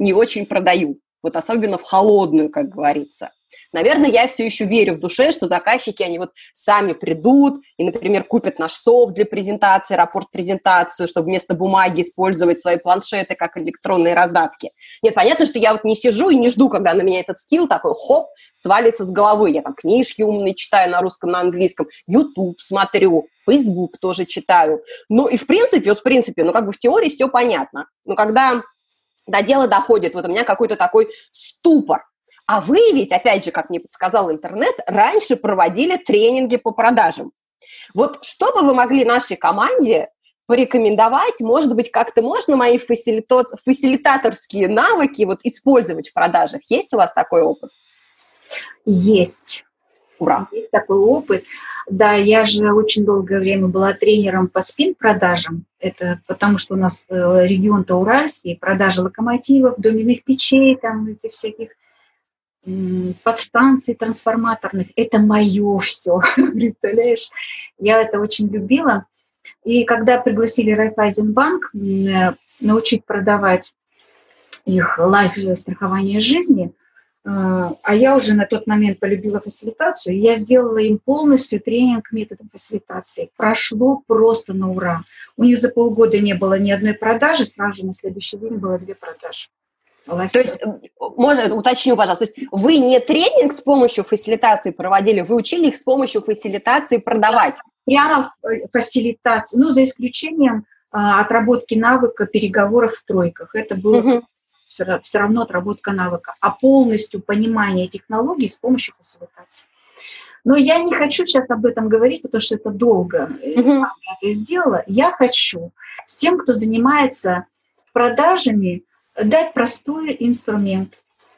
не очень продаю. Вот особенно в холодную, как говорится. Наверное, я все еще верю в душе, что заказчики, они вот сами придут и, например, купят наш софт для презентации, рапорт-презентацию, чтобы вместо бумаги использовать свои планшеты как электронные раздатки. Нет, понятно, что я вот не сижу и не жду, когда на меня этот скилл такой, хоп, свалится с головы. Я там книжки умные читаю на русском, на английском, YouTube смотрю, Facebook тоже читаю. Ну и в принципе, ну как бы в теории все понятно. Но когда до дела доходит, вот у меня какой-то такой ступор. А вы ведь, опять же, как мне подсказал интернет, раньше проводили тренинги по продажам. Вот что бы вы могли нашей команде порекомендовать, может быть, как-то можно мои фасилитаторские навыки вот использовать в продажах? Есть у вас такой опыт? Есть. Ура. Есть такой опыт. Да, я же очень долгое время была тренером по спин-продажам. Это потому, что у нас регион-то Уральский, продажи локомотивов, доменных печей, там этих всяких подстанций трансформаторных. Это мое все, представляешь? Я это очень любила. И когда пригласили Райфайзенбанк научить продавать их лайф-страхование жизни, а я уже на тот момент полюбила фасилитацию, я сделала им полностью тренинг методом фасилитации. Прошло просто на ура. У них за полгода не было ни одной продажи, сразу же на следующий день было 2 продажи. То есть, можно уточню, пожалуйста, то есть вы не тренинг с помощью фасилитации проводили, вы учили их с помощью фасилитации продавать? Прямо фасилитация, ну, за исключением отработки навыка переговоров в тройках. Это было все равно отработка навыка, а полностью понимание технологий с помощью фасилитации. Но я не хочу сейчас об этом говорить, потому что это долго. Я это сделала. Я хочу всем, кто занимается продажами, дать простой инструмент,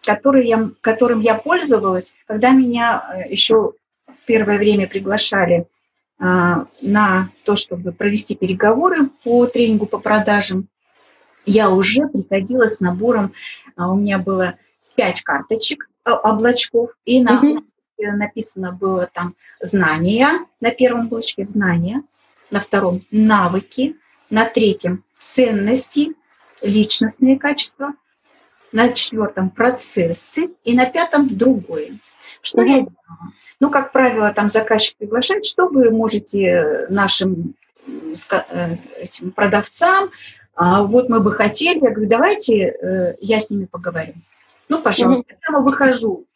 которым я пользовалась, когда меня еще первое время приглашали на то, чтобы провести переговоры по тренингу по продажам. Я уже приходила с набором, у меня было 5 карточек, облачков, и на написано было там знания, на первом облачке знания, на втором навыки, на третьем ценности, личностные качества, на 4 процессы и на 5 другое. Что я делала? Ну, как правило, там заказчик приглашает, что вы можете нашим этим продавцам, вот мы бы хотели, я говорю, давайте я с ними поговорю. Ну, пожалуйста, я выхожу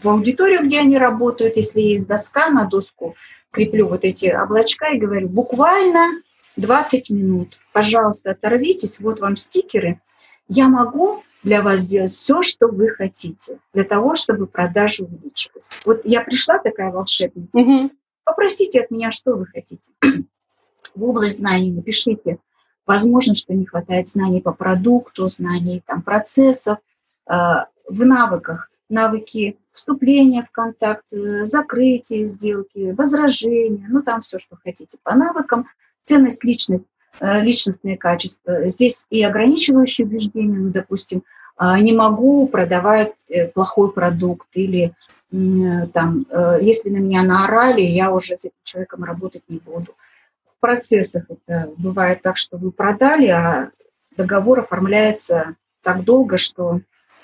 в аудиторию, где они работают, если есть доска, на доску креплю вот эти облачка и говорю, буквально 20 минут. Пожалуйста, оторвитесь, вот вам стикеры. Я могу для вас сделать все, что вы хотите, для того, чтобы продажи увеличились. Вот я пришла такая волшебница. Попросите от меня, что вы хотите. В область знаний напишите. Возможно, что не хватает знаний по продукту, знаний там, процессов, в навыках. Навыки вступления в контакт, закрытия сделки, возражения, ну там все, что хотите по навыкам. Ценность личностные качества. Здесь и ограничивающие убеждения, ну, допустим, не могу продавать плохой продукт, или там, если на меня наорали, я уже с этим человеком работать не буду. В процессах это бывает так, что вы продали, а договор оформляется так долго, что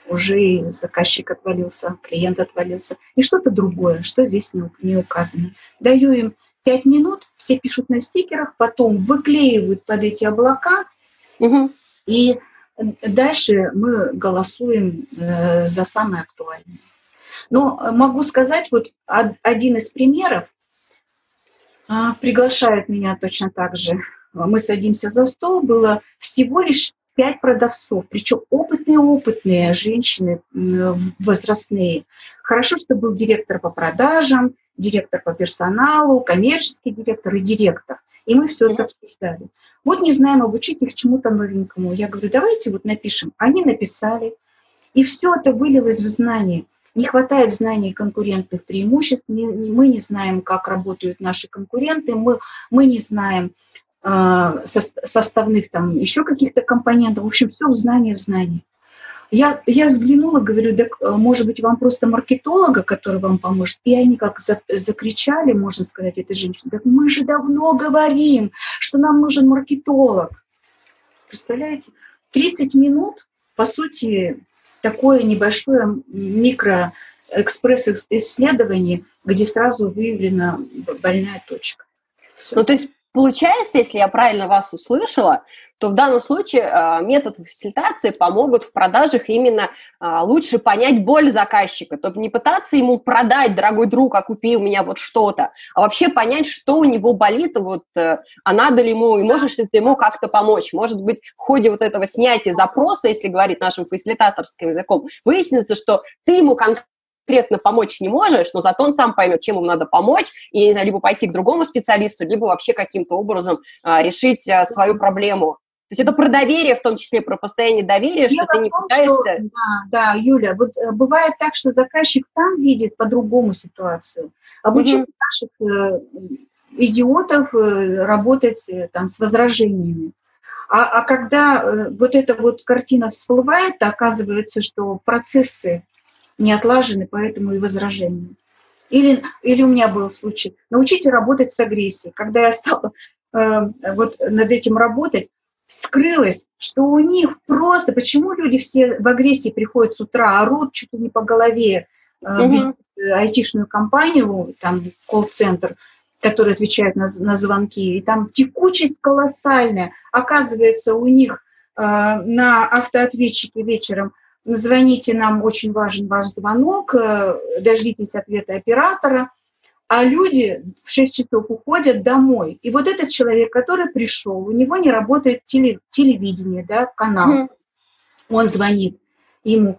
уже заказчик отвалился, клиент отвалился, и что-то другое, что здесь не указано. Даю им 5 минут, все пишут на стикерах, потом выклеивают под эти облака, и дальше мы голосуем за самое актуальное. Но могу сказать, вот один из примеров, приглашают меня точно так же. Мы садимся за стол, было всего лишь 5 продавцов, причем опытные женщины возрастные. Хорошо, что был директор по продажам, директор по персоналу, коммерческий директор и директор. И мы все это обсуждали. Вот не знаем обучить их чему-то новенькому. Я говорю, давайте вот напишем. Они написали. И все это вылилось в знания. Не хватает знаний конкурентных преимуществ. Мы не знаем, как работают наши конкуренты. Мы не знаем составных там еще каких-то компонентов. В общем, все в знании. Я взглянула, говорю, да, может быть, вам просто маркетолога, который вам поможет. И они как закричали, можно сказать, этой женщине, да мы же давно говорим, что нам нужен маркетолог. Представляете? 30 минут, по сути, такое небольшое микроэкспресс-исследование, где сразу выявлена больная точка. Все. Ну, то есть, получается, если я правильно вас услышала, то в данном случае методы фасилитации помогут в продажах именно лучше понять боль заказчика, то не пытаться ему продать, дорогой друг, а купи у меня вот что-то, а вообще понять, что у него болит, вот, а надо ли ему, и можешь ли ты ему как-то помочь. Может быть, в ходе вот этого снятия запроса, если говорить нашим фасилитаторским языком, выяснится, что ты ему конкретно помочь не можешь, но зато он сам поймет, чем ему надо помочь, и, не знаю, либо пойти к другому специалисту, либо вообще каким-то образом решить свою проблему. То есть это про доверие, в том числе про состояние доверия, что ты не пытаешься... Да, Юля, вот бывает так, что заказчик сам видит по-другому ситуацию. Обучение наших идиотов работать там с возражениями. А когда вот эта вот картина всплывает, оказывается, что процессы не отлажены, поэтому и возражения. Или у меня был случай. Научите работать с агрессией. Когда я стала вот над этим работать, вскрылось, что у них просто... Почему люди все в агрессии приходят с утра, орут чуть ли не по голове айтишную компанию, там колл-центр, который отвечает на звонки, и там текучесть колоссальная. Оказывается, у них на автоответчике вечером звоните нам, очень важен ваш звонок, дождитесь ответа оператора, а люди в 6 часов уходят домой. И вот этот человек, который пришел, у него не работает телевидение, да, канал. Он звонит ему,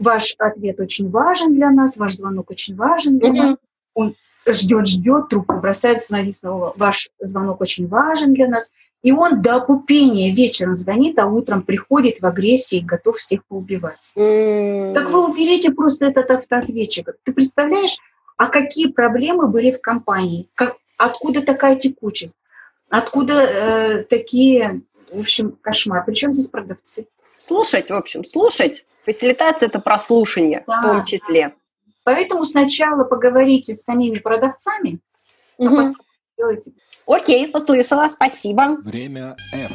ваш ответ очень важен для нас, ваш звонок очень важен для нас. Он ждет, трубку бросает, звонит снова, ваш звонок очень важен для нас. И он до опупения вечером звонит, а утром приходит в агрессии и готов всех поубивать. Так вы уберите просто этот автоответчик. Ты представляешь, а какие проблемы были в компании? Откуда такая текучесть? Откуда такие, в общем, кошмары? Причем здесь продавцы? Слушать. Фасилитация – это прослушание, да, в том числе. Поэтому сначала поговорите с самими продавцами, а потом делайте. Окей, послышала, спасибо. Время F.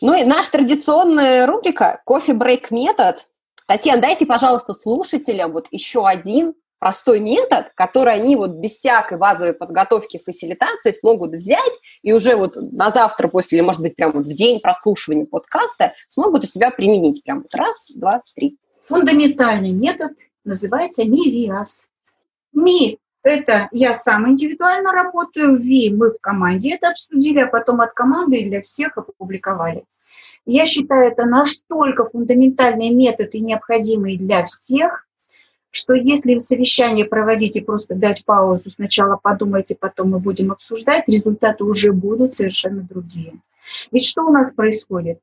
Ну и наша традиционная рубрика «Кофе-брейк-метод». Татьяна, дайте, пожалуйста, слушателям вот еще один простой метод, который они вот без всякой базовой подготовки фасилитации смогут взять и уже вот на завтра после, или, может быть, прямо вот в день прослушивания подкаста смогут у себя применить. Прям вот раз, два, три. Фундаментальный метод называется МИ-ВИАС. МИ. Это я сам индивидуально работаю, ВИ мы в команде это обсудили, а потом от команды для всех опубликовали. Я считаю, это настолько фундаментальный метод и необходимый для всех, что если совещание проводить и просто дать паузу, сначала подумайте, потом мы будем обсуждать, результаты уже будут совершенно другие. Ведь что у нас происходит?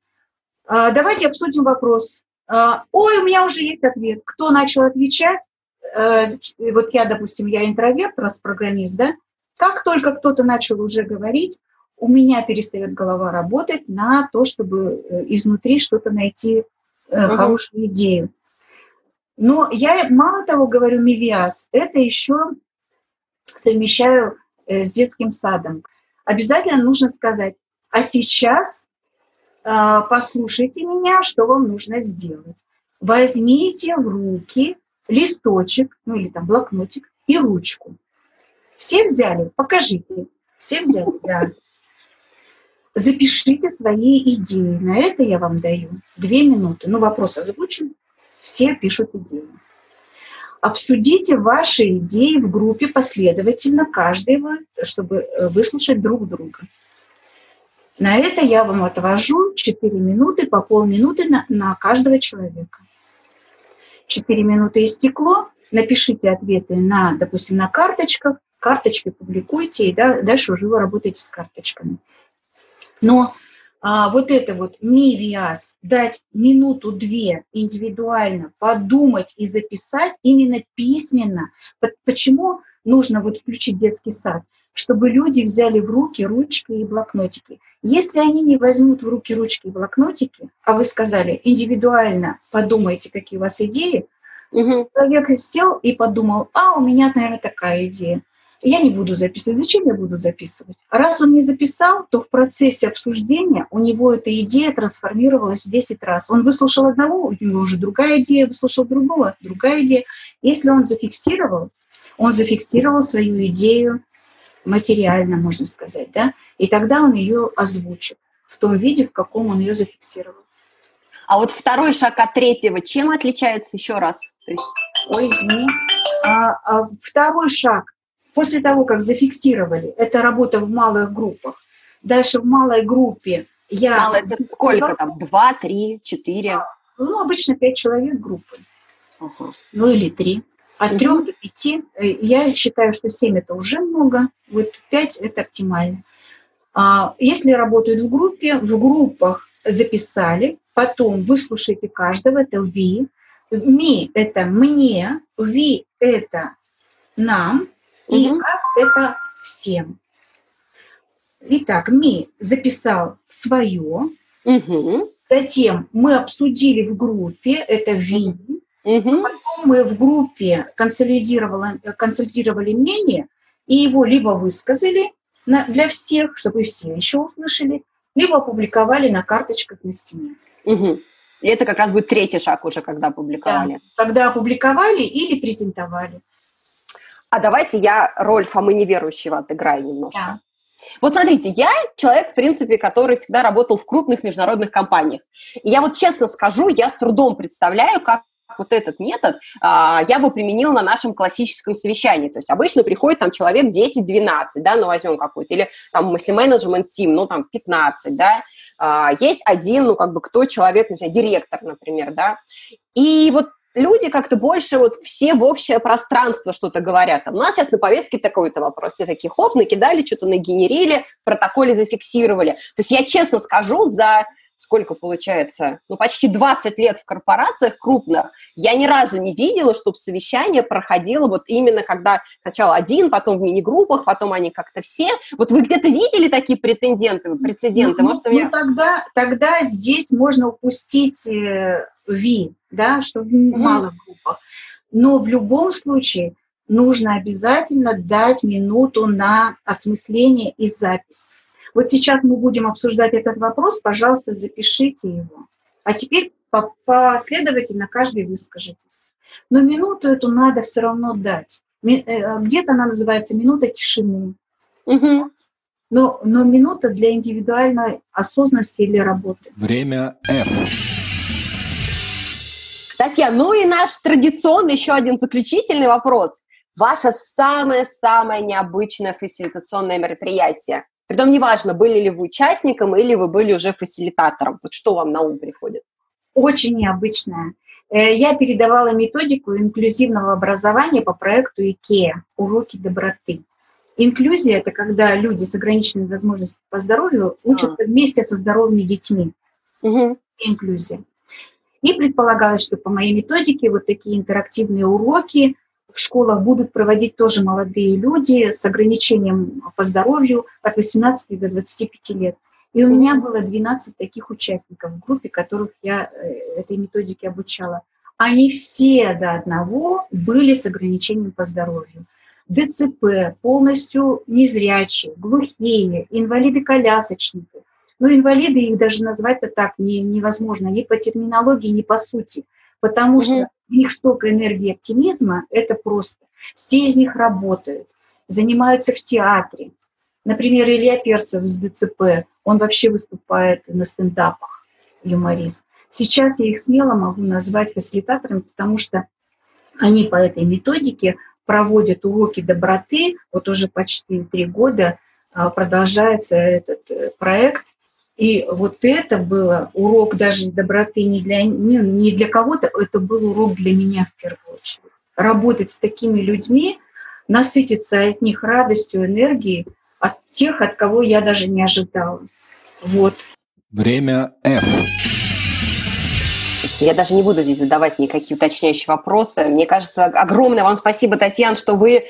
Давайте обсудим вопрос. Ой, у меня уже есть ответ. Кто начал отвечать? Вот я, допустим, я интроверт, раз программист, да, как только кто-то начал уже говорить, у меня перестает голова работать на то, чтобы изнутри что-то найти, хорошую идею. Но я, мало того, говорю, мивиаз, это еще совмещаю с детским садом. Обязательно нужно сказать, а сейчас послушайте меня, что вам нужно сделать. Возьмите в руки листочек, ну или там блокнотик и ручку. Все взяли? Покажите. Все взяли, да. Запишите свои идеи. На это я вам даю 2 минуты. Ну, вопрос озвучен. Все пишут идеи. Обсудите ваши идеи в группе последовательно, каждого, чтобы выслушать друг друга. На это я вам отвожу 4 минуты, по полминуты на каждого человека. 4 минуты истекло. Напишите ответы на, допустим, на карточках. Карточки публикуйте, и дальше уже вы работаете с карточками. Но вот это вот мивиаз, дать 1-2 минуты индивидуально подумать и записать именно письменно. Почему нужно вот включить детский сад? Чтобы люди взяли в руки ручки и блокнотики. Если они не возьмут в руки ручки и блокнотики, а вы сказали индивидуально подумайте, какие у вас идеи, человек сел и подумал, а у меня, наверное, такая идея. Я не буду записывать. Зачем я буду записывать? Раз он не записал, то в процессе обсуждения у него эта идея трансформировалась в 10 раз. Он выслушал одного, у него уже другая идея, выслушал другого, другая идея. Если он зафиксировал свою идею материально, можно сказать, да? И тогда он ее озвучит в том виде, в каком он ее зафиксировал. А вот второй шаг от третьего, чем отличается еще раз? То есть... Ой, извини. Второй шаг. После того, как зафиксировали, это работа в малых группах. Дальше в малой группе я... Малая, это сколько там? 2, 3, 4? Ну, обычно 5 человек группы. Ну, или 3. От 3 до 5. Я считаю, что 7 это уже много. Вот 5 это оптимально. Если работают в группах записали, потом выслушайте каждого, это «ви». «Ми» — это «мне», «ви» — это «нам», и «ас» — это «всем». Итак, «ми» записал свое, затем мы обсудили в группе, это «ви», потом мы в группе консолидировали мнение, и его либо высказали для всех, чтобы все еще услышали, либо опубликовали на карточках на стене. И это как раз будет третий шаг уже, когда опубликовали. Да, когда опубликовали или презентовали. А давайте я роль Фомы Неверующего отыграю немножко. Да. Вот смотрите, я человек, в принципе, который всегда работал в крупных международных компаниях. И я вот честно скажу, я с трудом представляю, как вот этот метод я бы применила на нашем классическом совещании. То есть обычно приходит там человек 10-12, да, ну возьмем какой-то, или там если менеджмент-тим, ну там 15, да, есть один, ну как бы кто человек, ну директор, например, да, и вот люди как-то больше вот все в общее пространство что-то говорят. Там, у нас сейчас на повестке такой-то вопрос. Все такие хоп, накидали, что-то нагенерили, в протоколе зафиксировали. То есть я честно скажу, за сколько получается? Ну, почти 20 лет в корпорациях крупных я ни разу не видела, чтобы совещание проходило вот именно когда сначала один, потом в мини-группах, потом они как-то все. Вот вы где-то видели такие прецеденты? Может, у меня... Ну, тогда здесь можно упустить... «ви», да, что в малых группах. Но в любом случае нужно обязательно дать минуту на осмысление и запись. Вот сейчас мы будем обсуждать этот вопрос, пожалуйста, запишите его. А теперь последовательно каждый выскажитесь. Но минуту эту надо все равно дать. Где-то она называется «минута тишины». Но минута для индивидуальной осознанности или работы. Время F. Татьяна, ну и наш традиционный еще один заключительный вопрос. Ваше самое-самое необычное фасилитационное мероприятие. Притом неважно, были ли вы участником или вы были уже фасилитатором. Вот что вам на ум приходит? Очень необычное. Я передавала методику инклюзивного образования по проекту IKEA «Уроки доброты». Инклюзия – это когда люди с ограниченными возможностями по здоровью учатся вместе со здоровыми детьми. Инклюзия. И предполагалось, что по моей методике вот такие интерактивные уроки В школах будут проводить тоже молодые люди с ограничением по здоровью от 18 до 25 лет. И у меня было 12 таких участников в группе, которых я этой методике обучала. Они все до одного были с ограничением по здоровью. ДЦП, полностью незрячие, глухие, инвалиды-колясочники. Но инвалиды их даже назвать-то так невозможно, ни по терминологии, ни по сути. Потому что у них столько энергии оптимизма, это просто. Все из них работают, занимаются в театре. Например, Илья Перцев с ДЦП, он вообще выступает на стендапах, юморист. Сейчас я их смело могу назвать фасилитаторами, потому что они по этой методике проводят уроки доброты. Вот уже почти 3 года продолжается этот проект. И вот это был урок даже доброты не для кого-то, это был урок для меня в первую очередь. Работать с такими людьми, насытиться от них радостью, энергией, от тех, от кого я даже не ожидала. Вот. Время F. Я даже не буду здесь задавать никакие уточняющие вопросы. Мне кажется, огромное вам спасибо, Татьяна, что вы...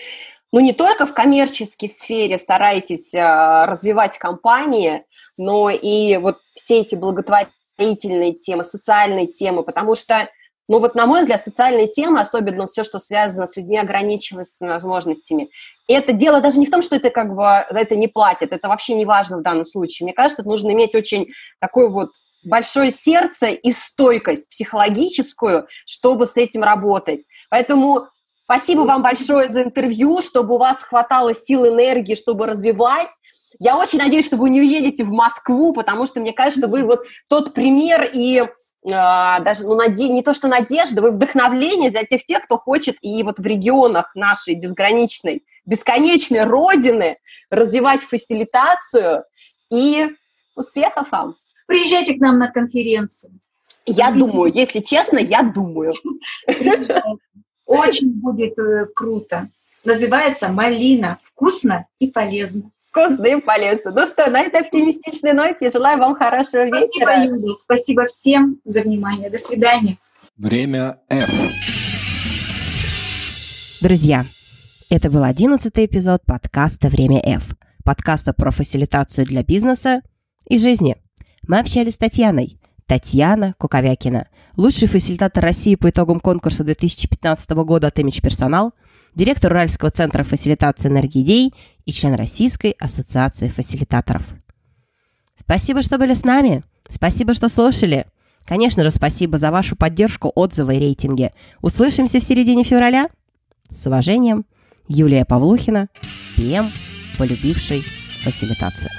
не только в коммерческой сфере стараетесь развивать компании, но и вот все эти благотворительные темы, социальные темы, потому что, на мой взгляд, социальные темы, особенно все, что связано с людьми, ограниченными возможностями, это дело даже не в том, что это за это не платят, это вообще не важно в данном случае. Мне кажется, это нужно иметь очень такой большое сердце и стойкость психологическую, чтобы с этим работать. Поэтому... Спасибо вам большое за интервью, чтобы у вас хватало сил, энергии, чтобы развивать. Я очень надеюсь, что вы не уедете в Москву, потому что, мне кажется, вы тот пример и даже не то что надежда, вы вдохновление для тех, кто хочет и в регионах нашей бесконечной родины развивать фасилитацию. И успехов вам! Приезжайте к нам на конференцию. Я думаю, если честно, я думаю. Очень будет круто. Называется «Малина. Вкусно и полезно». Вкусно и полезно. На этой оптимистичной ноте желаю вам хорошего вечера. Спасибо, Юля. Спасибо всем за внимание. До свидания. Время F. Друзья, это был 11-й эпизод подкаста «Время F». Подкаста про фасилитацию для бизнеса и жизни. Мы общались с Татьяной. Татьяна Куковякина, лучший фасилитатор России по итогам конкурса 2015 года от Имидж Персонал, директор Уральского центра фасилитации «Энергия идей» и член Российской ассоциации фасилитаторов. Спасибо, что были с нами. Спасибо, что слушали. Конечно же, спасибо за вашу поддержку, отзывы и рейтинги. Услышимся в середине февраля. С уважением, Юлия Павлухина, ПМ, полюбивший фасилитацию.